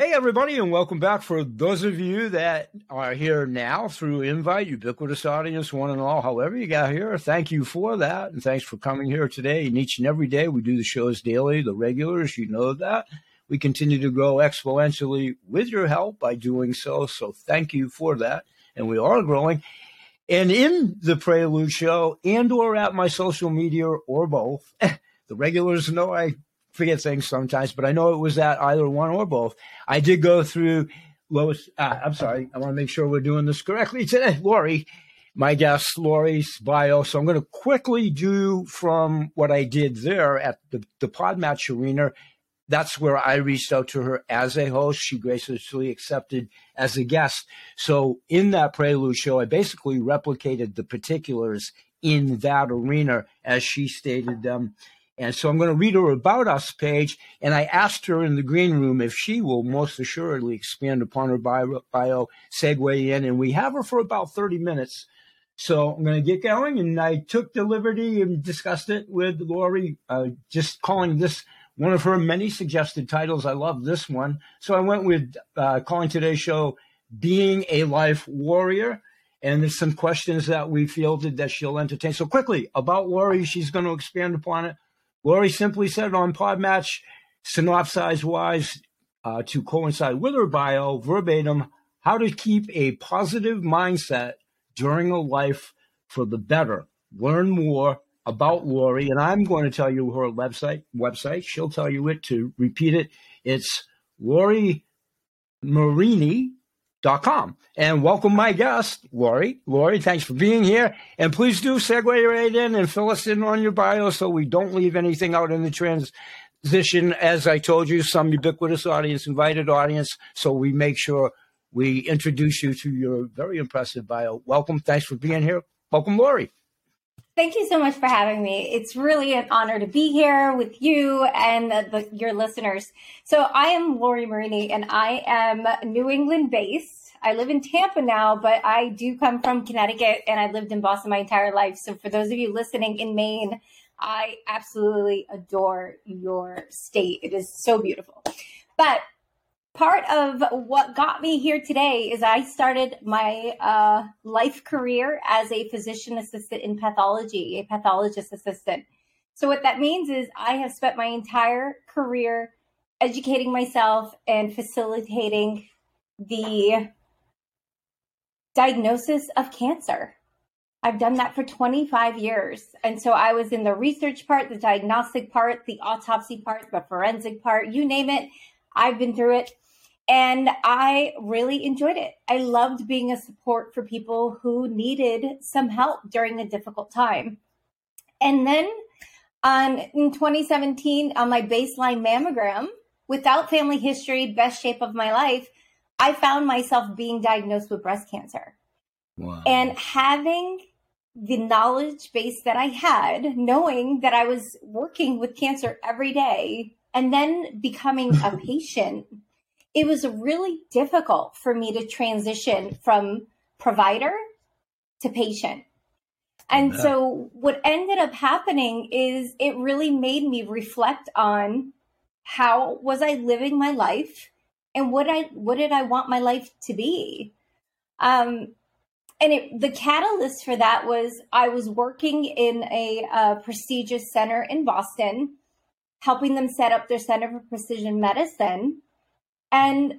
Hey, everybody, and welcome back. For those of you that are here now through invite, ubiquitous audience, one and all, however you got here, thank you for that. And thanks for coming here today. And each and every day, we do the shows daily, the regulars, you know that. We continue to grow exponentially with your help by doing so. So thank you for that. And we are growing. And in the Prelude Show and or at my social media or both, the regulars know I forget things sometimes, but I know it was that either one or both. I did go through Lois. I'm sorry. I want to make sure we're doing this correctly today. Lori, my guest, Lori's bio. So I'm going to quickly do from what I did there at the Podmatch Arena. That's where I reached out to her as a host. She graciously accepted as a guest. So in that Prelude Show, I basically replicated the particulars in that arena as she stated them. And so I'm going to read her About Us page, and I asked her in the green room if she will most assuredly expand upon her bio, segue in, and we have her for about 30 minutes. So I'm going to get going, and I took the liberty and discussed it with Lori, just calling this one of her many suggested titles. I love this one. So I went with calling today's show Being a Life Warrior. And there's some questions that we fielded that she'll entertain. So quickly, about Lori, she's going to expand upon it. Lori simply said on Podmatch, synopsize-wise, to coincide with her bio, verbatim, how to keep a positive mindset during a life for the better. Learn more about Lori, and I'm going to tell you her website. She'll tell you it to repeat it. It's LoriMarini.com. And welcome my guest, Lori. Lori, thanks for being here. And please do segue right in and fill us in on your bio so we don't leave anything out in the transition. As I told you, some ubiquitous audience, invited audience, so we make sure we introduce you to your very impressive bio. Welcome. Thanks for being here. Welcome, Lori. Thank you so much for having me. It's really an honor to be here with you and your listeners. So I am Lori Marini, and I am New England based. I live in Tampa now, but I do come from Connecticut, and I lived in Boston my entire life. So for those of you listening in Maine, I absolutely adore your state. It is so beautiful. But part of what got me here today is I started my life career as a physician assistant in pathology, a pathologist assistant. So what that means is I have spent my entire career educating myself and facilitating the diagnosis of cancer. I've done that for 25 years. And so I was in the research part, the diagnostic part, the autopsy part, the forensic part, you name it. I've been through it. And I really enjoyed it. I loved being a support for people who needed some help during a difficult time. And then in 2017, on my baseline mammogram, without family history, best shape of my life, I found myself being diagnosed with breast cancer. Wow. And having the knowledge base that I had, knowing that I was working with cancer every day, and then becoming a patient, it was really difficult for me to transition from provider to patient. And so what ended up happening is it really made me reflect on how was I living my life and what did I want my life to be? And the catalyst for that was I was working in a prestigious center in Boston, helping them set up their Center for Precision Medicine. And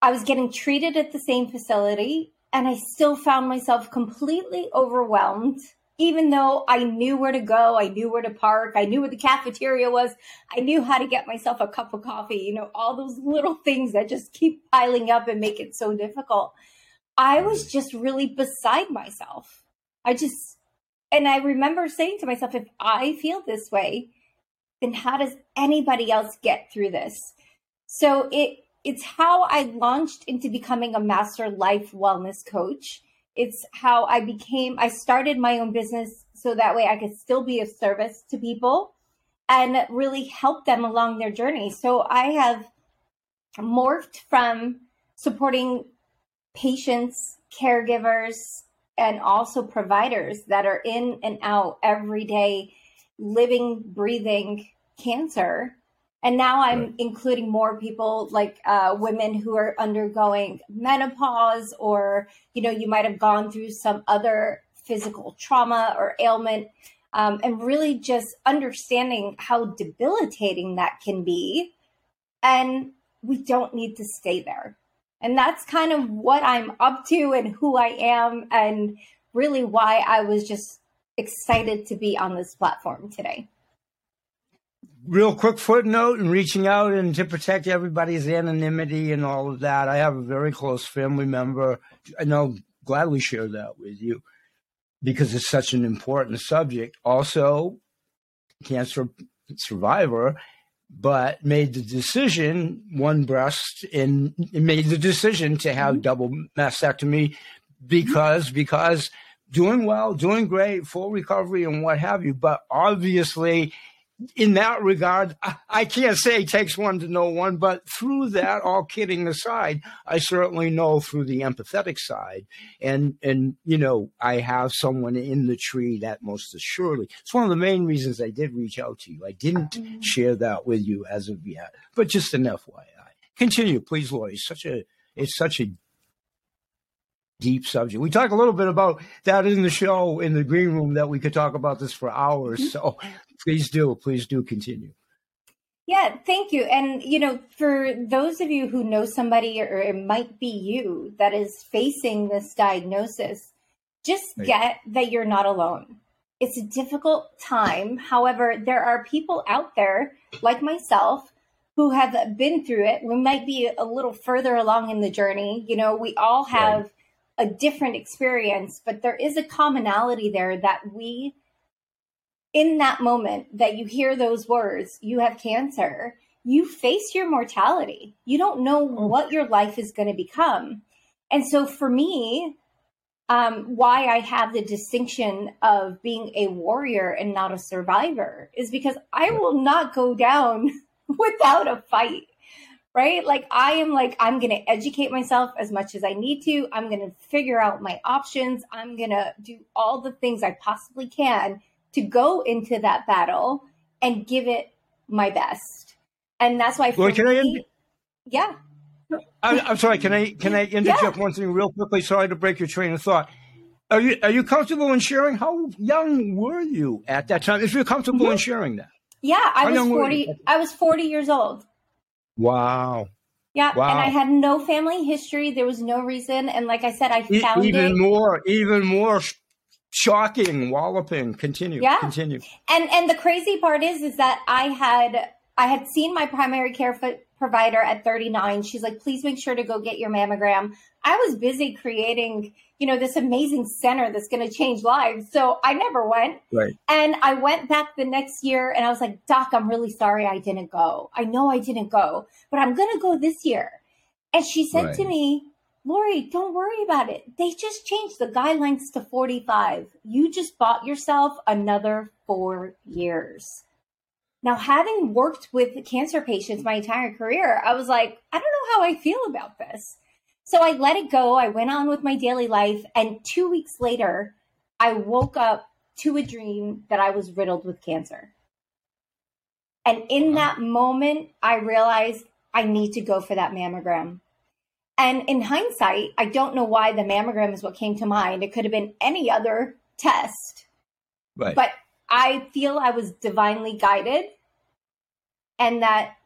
I was getting treated at the same facility, and I still found myself completely overwhelmed, even though I knew where to go, I knew where to park, I knew where the cafeteria was, I knew how to get myself a cup of coffee, all those little things that just keep piling up and make it so difficult. I was just really beside myself. And I remember saying to myself, if I feel this way, then how does anybody else get through this? So it's how I launched into becoming a master life wellness coach. It's how I started my own business so that way I could still be of service to people and really help them along their journey. So I have morphed from supporting patients, caregivers, and also providers that are in and out every day, living, breathing cancer, And now I'm including more people like women who are undergoing menopause, or, you know, you might have gone through some other physical trauma or ailment, and really just understanding how debilitating that can be. And we don't need to stay there. And that's kind of what I'm up to and who I am, and really why I was just excited to be on this platform today. Real quick footnote, and reaching out and to protect everybody's anonymity and all of that. I have a very close family member, and I'll gladly share that with you because it's such an important subject. Also, cancer survivor, but made the decision, one breast, and made the decision to have double mastectomy because doing well, doing great, full recovery and what have you. But obviously, in that regard, I can't say it takes one to know one, but through that, all kidding aside, I certainly know through the empathetic side. And you know, I have someone in the tree that most assuredly. It's one of the main reasons I did reach out to you. I didn't share that with you as of yet, but just an FYI. Continue, please, Lori. It's such a deep subject. We talk a little bit about that in the show, in the green room, that we could talk about this for hours. So please do continue. Yeah, thank you. And, you know, for those of you who know somebody, or it might be you, that is facing this diagnosis, just get that you're not alone. It's a difficult time. However, there are people out there like myself who have been through it. We might be a little further along in the journey. You know, we all have a different experience, but there is a commonality there that we, in that moment that you hear those words, you have cancer, you face your mortality. You don't know what your life is going to become. And so for me, why I have the distinction of being a warrior and not a survivor is because I will not go down without a fight. Right? Like I'm going to educate myself as much as I need to. I'm going to figure out my options. I'm going to do all the things I possibly can to go into that battle and give it my best. And that's why I'm sorry. Can I interject one thing real quickly? Sorry to break your train of thought. Are you comfortable in sharing? How young were you at that time? If you're comfortable in sharing that. Yeah, I was 40 years old. Wow. Yeah. Wow. And I had no family history. There was no reason. And like I said, I found even more shocking, walloping. Continue. And the crazy part is that I had seen my primary care provider at 39. She's like, please make sure to go get your mammogram. I was busy creating, you know, this amazing center that's going to change lives. So I never went. Right. And I went back the next year and I was like, Doc, I'm really sorry I didn't go. I know I didn't go, but I'm going to go this year. And she said to me, Lori, don't worry about it. They just changed the guidelines to 45. You just bought yourself another 4 years. Now, having worked with cancer patients my entire career, I was like, I don't know how I feel about this. So I let it go. I went on with my daily life. And 2 weeks later, I woke up to a dream that I was riddled with cancer. And in that moment, I realized I need to go for that mammogram. And in hindsight, I don't know why the mammogram is what came to mind. It could have been any other test. Right. But I feel I was divinely guided, and that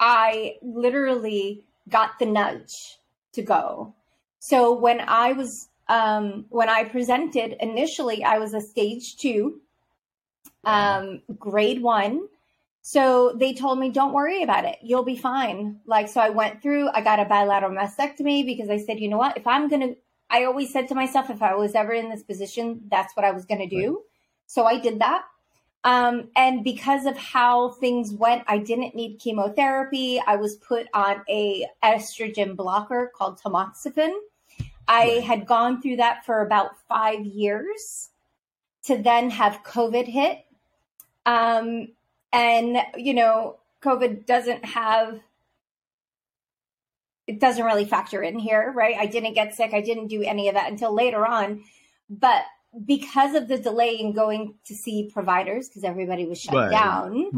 I literally got the nudge to go. So when I was, when I presented initially, I was a stage 2, grade 1. So they told me, don't worry about it. You'll be fine. Like, so I went through, I got a bilateral mastectomy because I said, you know what, I always said to myself, if I was ever in this position, that's what I was going to do. Right. So I did that. And because of how things went, I didn't need chemotherapy. I was put on a estrogen blocker called tamoxifen. I had gone through that for about 5 years to then have COVID hit. And, you know, COVID doesn't really factor in here, right? I didn't get sick. I didn't do any of that until later on. But because of the delay in going to see providers, because everybody was shut down,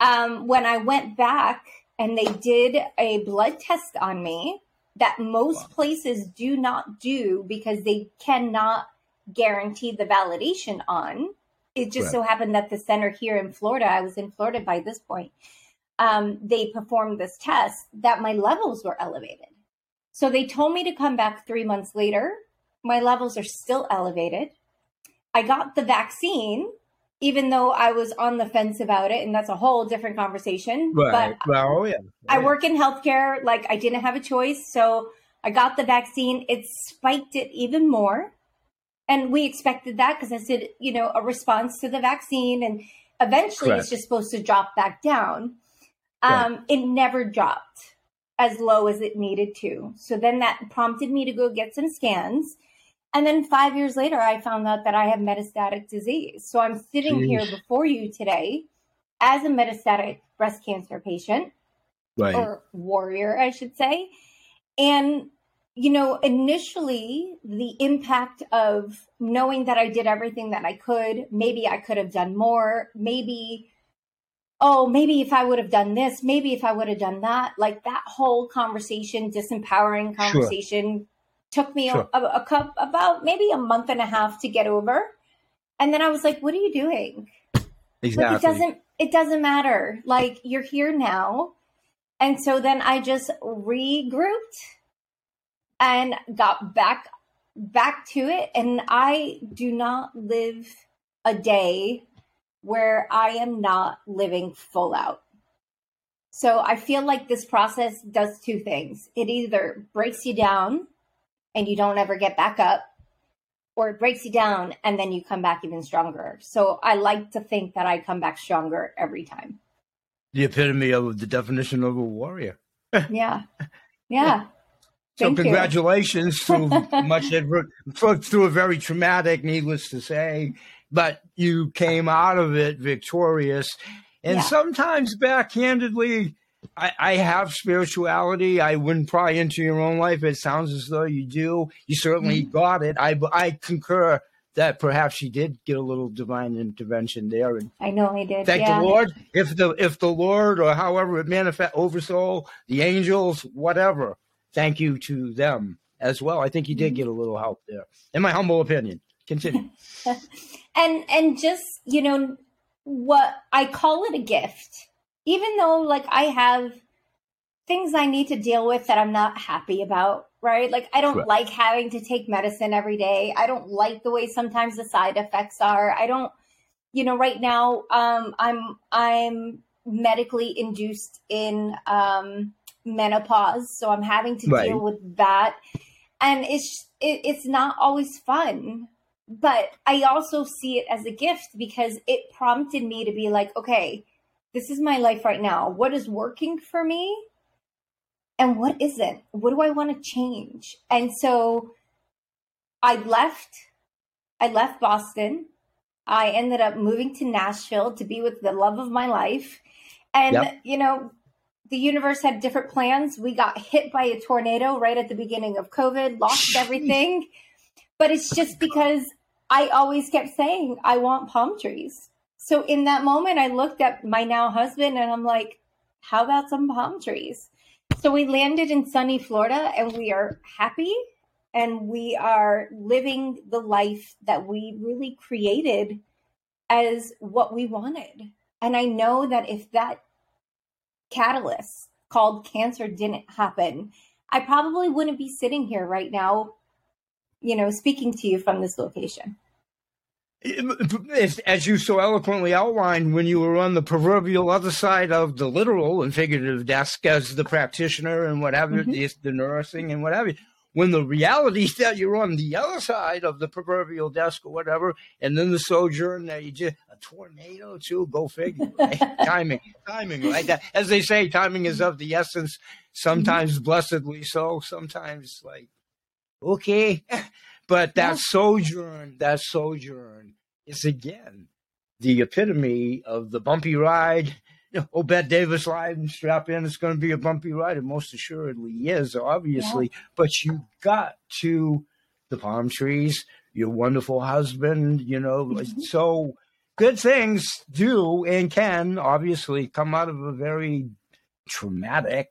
when I went back and they did a blood test on me that most places do not do because they cannot guarantee the validation on. It just so happened that the center here in Florida, I was in Florida by this point, they performed this test that my levels were elevated. So they told me to come back 3 months later. My levels are still elevated. I got the vaccine, even though I was on the fence about it. And that's a whole different conversation. Right. But I work in healthcare. Like, I didn't have a choice. So I got the vaccine. It spiked it even more. And we expected that because I said, you know, a response to the vaccine. And eventually it's just supposed to drop back down. It never dropped as low as it needed to. So then that prompted me to go get some scans. And then 5 years later, I found out that I have metastatic disease. So I'm sitting here before you today as a metastatic breast cancer patient, or warrior, I should say. And, you know, initially the impact of knowing that I did everything that I could, maybe I could have done more, maybe if I would have done this, maybe if I would have done that, like that whole conversation, disempowering conversation took me about maybe a month and a half to get over. And then I was like, what are you doing? Exactly. Like, it doesn't matter. Like, you're here now. And so then I just regrouped and got back to it. And I do not live a day where I am not living full out. So I feel like this process does two things. It either breaks you down and you don't ever get back up, or it breaks you down and then you come back even stronger. So I like to think that I come back stronger every time. The epitome of the definition of a warrior. Yeah. So congratulations through a very traumatic, needless to say, but you came out of it victorious. And sometimes backhandedly, I have spirituality. I wouldn't pry into your own life. It sounds as though you do. You certainly got it. I concur that perhaps you did get a little divine intervention there. And I know I did. Thank the Lord. If the Lord, or however it manifests, oversoul, the angels, whatever, thank you to them as well. I think you did get a little help there, in my humble opinion. Continue. And just, you know, what I call it a gift, even though like I have things I need to deal with that I'm not happy about, right? Like I don't like having to take medicine every day. I don't like the way sometimes the side effects are. I don't, you know, right now I'm medically induced in menopause. So I'm having to deal with that. And it's not always fun. But I also see it as a gift because it prompted me to be like, okay, this is my life right now. What is working for me and what isn't? What do I want to change? And so I left Boston. I ended up moving to Nashville to be with the love of my life. And, you know, the universe had different plans. We got hit by a tornado right at the beginning of COVID, lost everything. But it's just because I always kept saying, I want palm trees. So in that moment, I looked at my now husband and I'm like, how about some palm trees? So we landed in sunny Florida and we are happy and we are living the life that we really created as what we wanted. And I know that if that catalyst called cancer didn't happen, I probably wouldn't be sitting here right now, you know, speaking to you from this location. As you so eloquently outlined, when you were on the proverbial other side of the literal and figurative desk as the practitioner and whatever, the nursing and whatever, when the reality is that you're on the other side of the proverbial desk or whatever, and then the sojourn that you just, a tornado too, go figure, right? timing, right? That, as they say, timing is of the essence, sometimes blessedly so, sometimes like, okay, but that sojourn is again the epitome of the bumpy ride. You know, Obed Davis lied and strap in. It's going to be a bumpy ride. It most assuredly is, obviously. Yeah. But you got to the palm trees, your wonderful husband. You know, so good things do and can obviously come out of a very traumatic,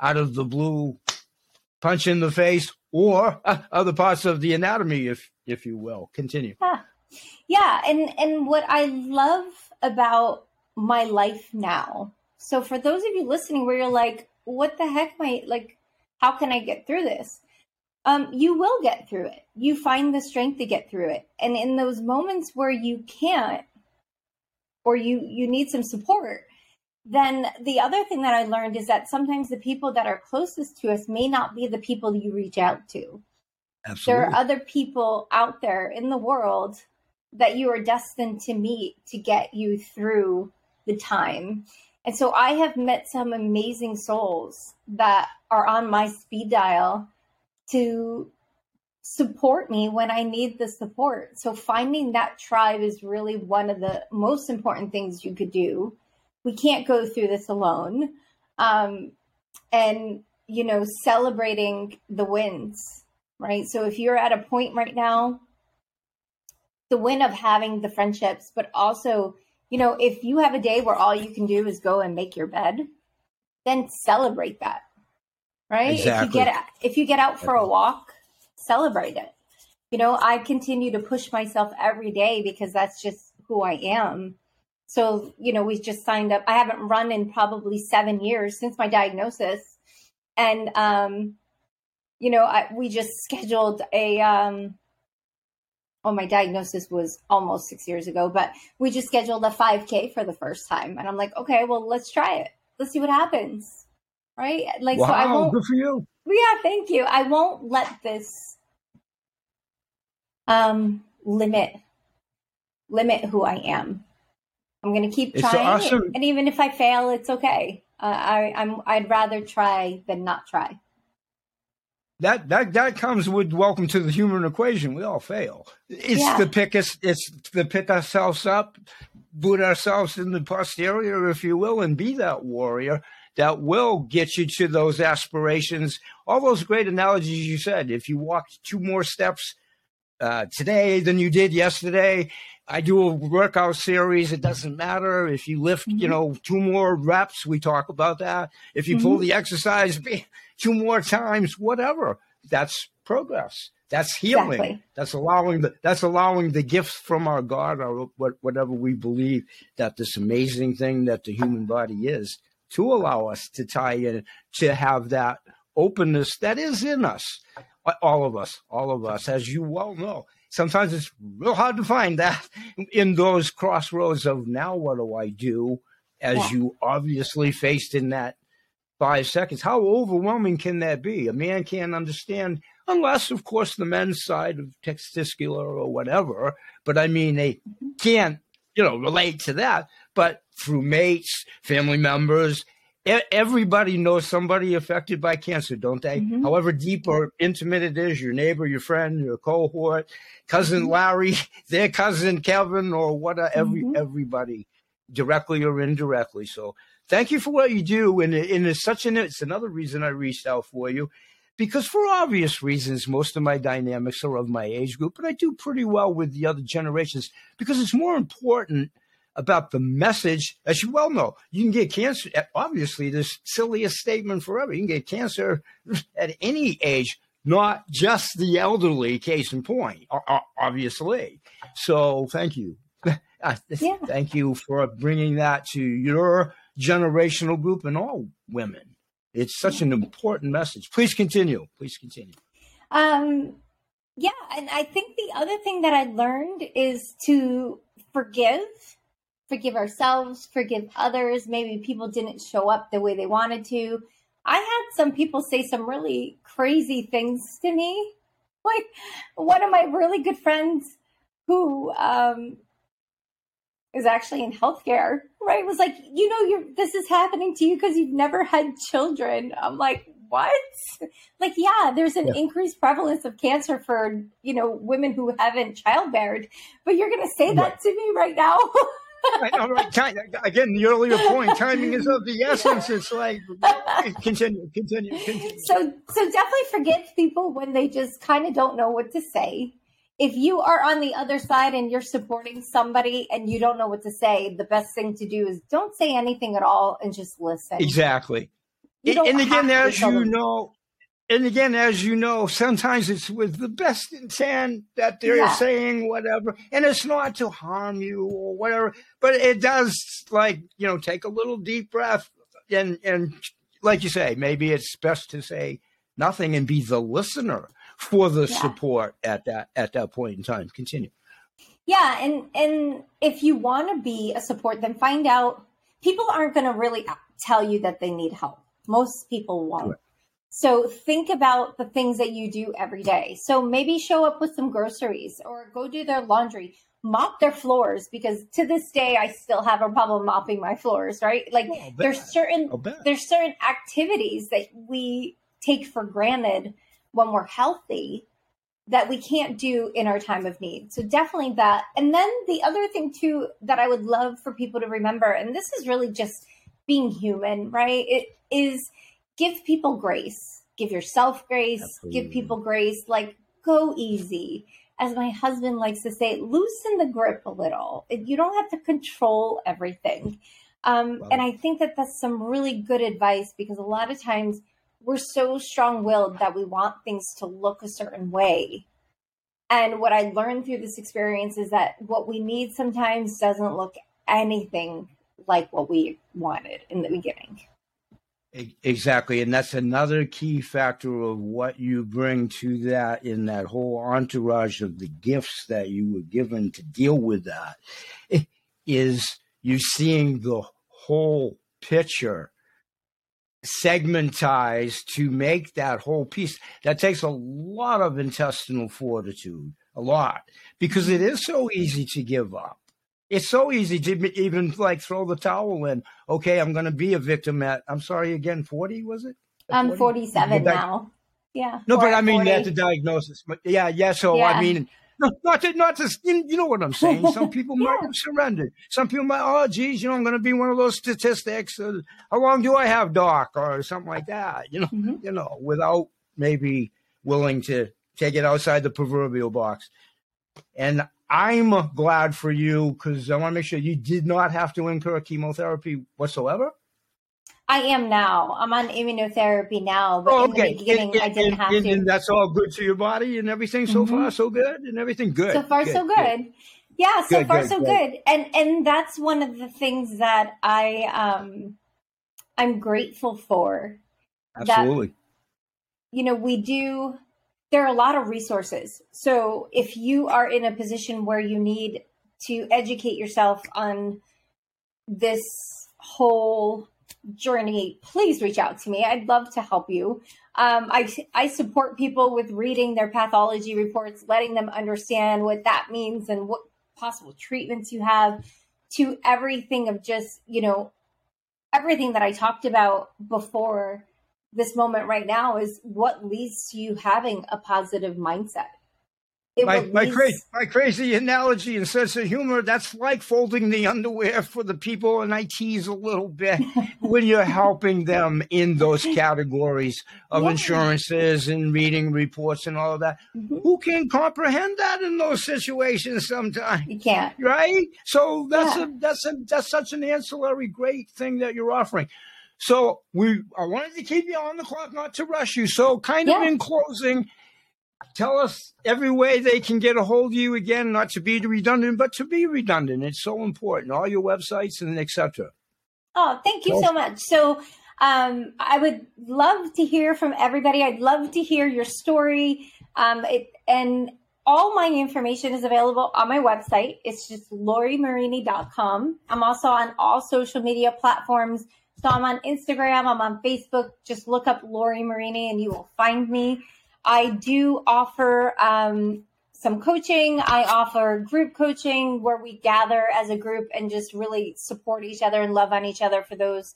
out of the blue punch in the face, or other parts of the anatomy, if you will. Continue. Yeah, and what I love about my life now. So for those of you listening where you're like, what the heck, how can I get through this? You will get through it. You find the strength to get through it. And in those moments where you can't, or you need some support, then the other thing that I learned is that sometimes the people that are closest to us may not be the people you reach out to. Absolutely. There are other people out there in the world that you are destined to meet to get you through the time. And so I have met some amazing souls that are on my speed dial to support me when I need the support. So finding that tribe is really one of the most important things you could do. We can't go through this alone. And celebrating the wins, right? So if you're at a point right now, the win of having the friendships, but also, if you have a day where all you can do is go and make your bed, then celebrate that, right? Exactly. If you get out for a walk, celebrate it. I continue to push myself every day because that's just who I am. So, we just signed up. I haven't run in probably 7 years since my diagnosis. And, we just scheduled my diagnosis was almost 6 years ago, but we just scheduled a 5K for the first time. And I'm like, okay, well, let's try it. Let's see what happens. Right. Like, wow, so I won't, good for you. Yeah, thank you. I won't let this limit who I am. I'm going to keep trying. Awesome. And even if I fail, it's okay. I'd rather try than not try. That comes with welcome to the human equation. We all fail. It's to pick ourselves up, boot ourselves in the posterior, if you will, and be that warrior that will get you to those aspirations. All those great analogies you said. If you walked 2 more steps today than you did yesterday, I do a workout series. It doesn't matter if you lift, 2 more reps. We talk about that. If you pull the exercise 2 more times, whatever, that's progress. That's healing. Exactly. That's allowing the gifts from our God, or whatever we believe that this amazing thing that the human body is, to allow us to tie in, to have that openness that is in us, all of us, as you well know. Sometimes it's real hard to find that in those crossroads of now what do I do, as you obviously faced in that 5 seconds. How overwhelming can that be? A man can't understand, unless, of course, the men's side of testicular or whatever, but I mean, they can't, relate to that. But through mates, family members, everybody knows somebody affected by cancer, don't they? Mm-hmm. However deep or intimate it is, your neighbor, your friend, your cohort, cousin Larry, their cousin Kevin, or whatever, everybody, directly or indirectly. So thank you for what you do. And it's another reason I reached out for you, because for obvious reasons, most of my dynamics are of my age group, but I do pretty well with the other generations, because it's more important about the message. As you well know, you can get cancer. Obviously, this silliest statement forever. You can get cancer at any age, not just the elderly, case in point, obviously. So thank you. Thank you for bringing that to your generational group and all women. It's such an important message. Please continue. And I think the other thing that I learned is to forgive ourselves, forgive others. Maybe people didn't show up the way they wanted to. I had some people say some really crazy things to me. Like one of my really good friends who is actually in healthcare, right, was like, this is happening to you because you've never had children. I'm like, what? Like, yeah, there's an increased prevalence of cancer for, women who haven't childbeared, but you're going to say that to me right now? Again, the earlier point, timing is of the essence. It's like, continue. So definitely forgive people when they just kind of don't know what to say. if you are on the other side and you're supporting somebody and you don't know what to say, the best thing to do is don't say anything at all and just listen. Exactly. And again, as you know, sometimes it's with the best intent that they're saying whatever, and it's not to harm you or whatever, but it does, like, you know, take a little deep breath and like you say, maybe it's best to say nothing and be the listener for the support at that point in time. Continue. Yeah. And if you want to be a support, then find out. People aren't going to really tell you that they need help. Most people won't. Right. So think about the things that you do every day. So maybe show up with some groceries or go do their laundry, mop their floors, because to this day, I still have a problem mopping my floors, right? Like there's certain activities that we take for granted when we're healthy that we can't do in our time of need. So definitely that. And then the other thing too, that I would love for people to remember, and this is really just being human, right? It is give people grace, give yourself grace, Absolutely. Give people grace, like go easy. As my husband likes to say, loosen the grip a little. You don't have to control everything. And I think that that's some really good advice, because a lot of times we're so strong-willed that we want things to look a certain way. And what I learned through this experience is that what we need sometimes doesn't look anything like what we wanted in the beginning. Exactly. And that's another key factor of what you bring to that, in that whole entourage of the gifts that you were given to deal with that, is you seeing the whole picture segmentized to make that whole piece. That takes a lot of intestinal fortitude, a lot, because it is so easy to give up. It's so easy to even like throw the towel in. Okay, I'm going to be a victim at, I'm sorry again, 40, was it? I'm 47 now. Yeah. No, but I mean, that's a diagnosis. But yeah. So yeah. I mean, not to, you know what I'm saying? Some people might have surrendered. Some people might, oh, geez, you know, I'm going to be one of those statistics. How long do I have, doc? Or something like that, you know, mm-hmm. you know, without maybe willing to take it outside the proverbial box. And I'm glad for you, because I want to make sure you did not have to incur chemotherapy whatsoever. I am now. I'm on immunotherapy now, but in the beginning, I didn't have to. And that's all good for your body and everything so far, so good, and everything good. So far, so good. Yeah, so far, so good. And that's one of the things that I'm grateful for. Absolutely. That, you know, we do. There are a lot of resources. So if you are in a position where you need to educate yourself on this whole journey, please reach out to me. I'd love to help you. I support people with reading their pathology reports, letting them understand what that means and what possible treatments you have, to everything of just, you know, everything that I talked about before. This moment right now is what leads to you having a positive mindset. My crazy analogy and sense of humor, that's like folding the underwear for the people, and I tease a little bit when you're helping them in those categories of insurances and reading reports and all of that. Mm-hmm. Who can comprehend that in those situations sometimes? You can't. Right? So that's such an ancillary great thing that you're offering. So I wanted to keep you on the clock, not to rush you. So kind of in closing, tell us every way they can get a hold of you, again, not to be redundant, but to be redundant. It's so important, all your websites and et cetera. Oh, thank you so much. So I would love to hear from everybody. I'd love to hear your story. And all my information is available on my website. It's just lauriemarini.com. I'm also on all social media platforms. So I'm on Instagram, I'm on Facebook, just look up Lauri Marini and you will find me. I do offer some coaching. I offer group coaching where we gather as a group and just really support each other and love on each other for those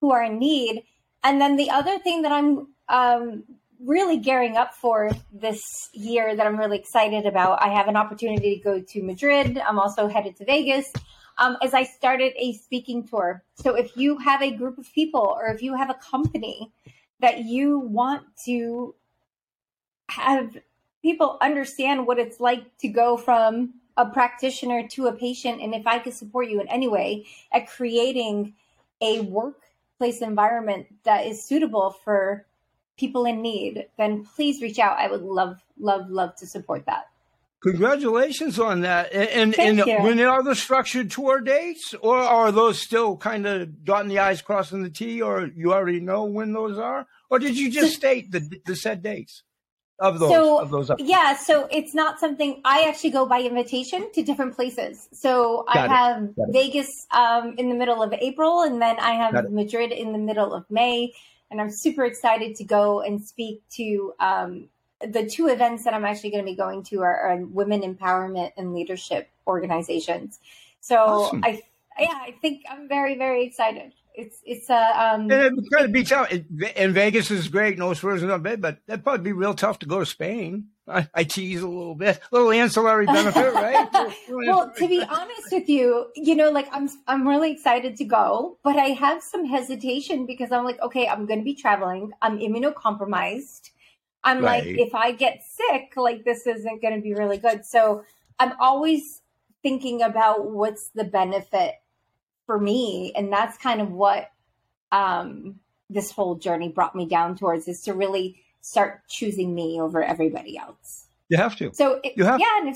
who are in need. And then the other thing that I'm really gearing up for this year that I'm really excited about, I have an opportunity to go to Madrid. I'm also headed to Vegas. As I started a speaking tour. So if you have a group of people, or if you have a company that you want to have people understand what it's like to go from a practitioner to a patient. And if I could support you in any way at creating a workplace environment that is suitable for people in need, then please reach out. I would love to support that. Congratulations on that. And when are the structured tour dates, or are those still kind of dotting the I's, crossing the T, or you already know when those are? Or did you just state the set dates of those? Yeah. So it's not something, I actually go by invitation to different places. So I have Vegas in the middle of April, and then I have Madrid in the middle of May. And I'm super excited to go and speak to, the two events that I'm actually going to be going to are women empowerment and leadership organizations. So awesome. I think I'm very, very excited. It's going to be tough. And Vegas is great. No spurs in our bed, but that'd probably be real tough to go to Spain. I tease a little bit, little ancillary benefit, right? Well, to be honest with you, I'm really excited to go, but I have some hesitation because I'm like, okay, I'm going to be traveling. I'm immunocompromised. I'm right. Like, if I get sick, like this isn't going to be really good. So I'm always thinking about what's the benefit for me. And that's kind of what this whole journey brought me down towards, is to really start choosing me over everybody else. You have to. And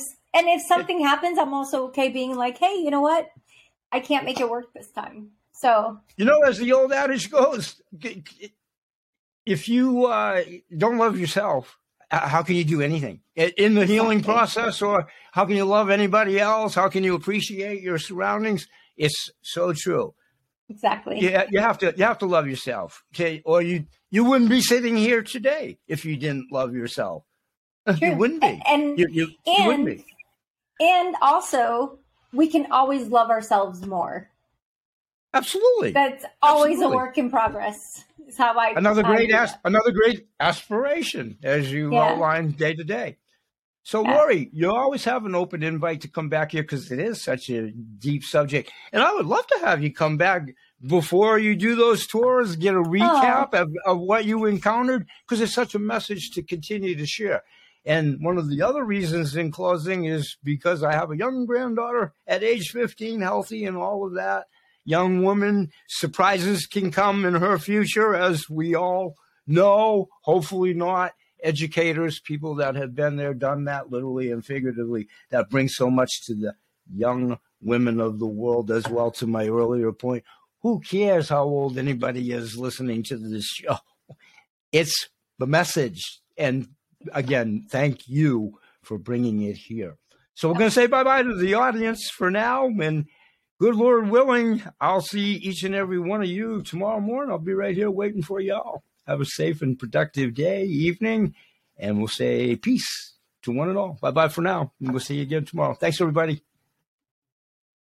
if something happens, I'm also okay being like, hey, you know what? I can't make it work this time. So, as the old adage goes, if you don't love yourself, how can you do anything in the healing process? Or how can you love anybody else? How can you appreciate your surroundings? It's so true. Exactly. Yeah, you have to love yourself, okay? Or you wouldn't be sitting here today if you didn't love yourself. True. You wouldn't be, and you wouldn't be. And also, we can always love ourselves more. Absolutely. That's always a work in progress. Is how I another great aspiration, as you outline day to day. So, Lori, you always have an open invite to come back here because it is such a deep subject. And I would love to have you come back before you do those tours, get a recap of what you encountered, because it's such a message to continue to share. And one of the other reasons in closing is because I have a young granddaughter at age 15, healthy and all of that. Young woman, surprises can come in her future, as we all know, hopefully not. Educators, people that have been there, done that literally and figuratively, that brings so much to the young women of the world as well, to my earlier point. Who cares how old anybody is listening to this show? It's the message. And again, thank you for bringing it here. So we're going to say bye-bye to the audience for now. And good Lord willing, I'll see each and every one of you tomorrow morning. I'll be right here waiting for y'all. Have a safe and productive day, evening, and we'll say peace to one and all. Bye-bye for now, and we'll see you again tomorrow. Thanks, everybody.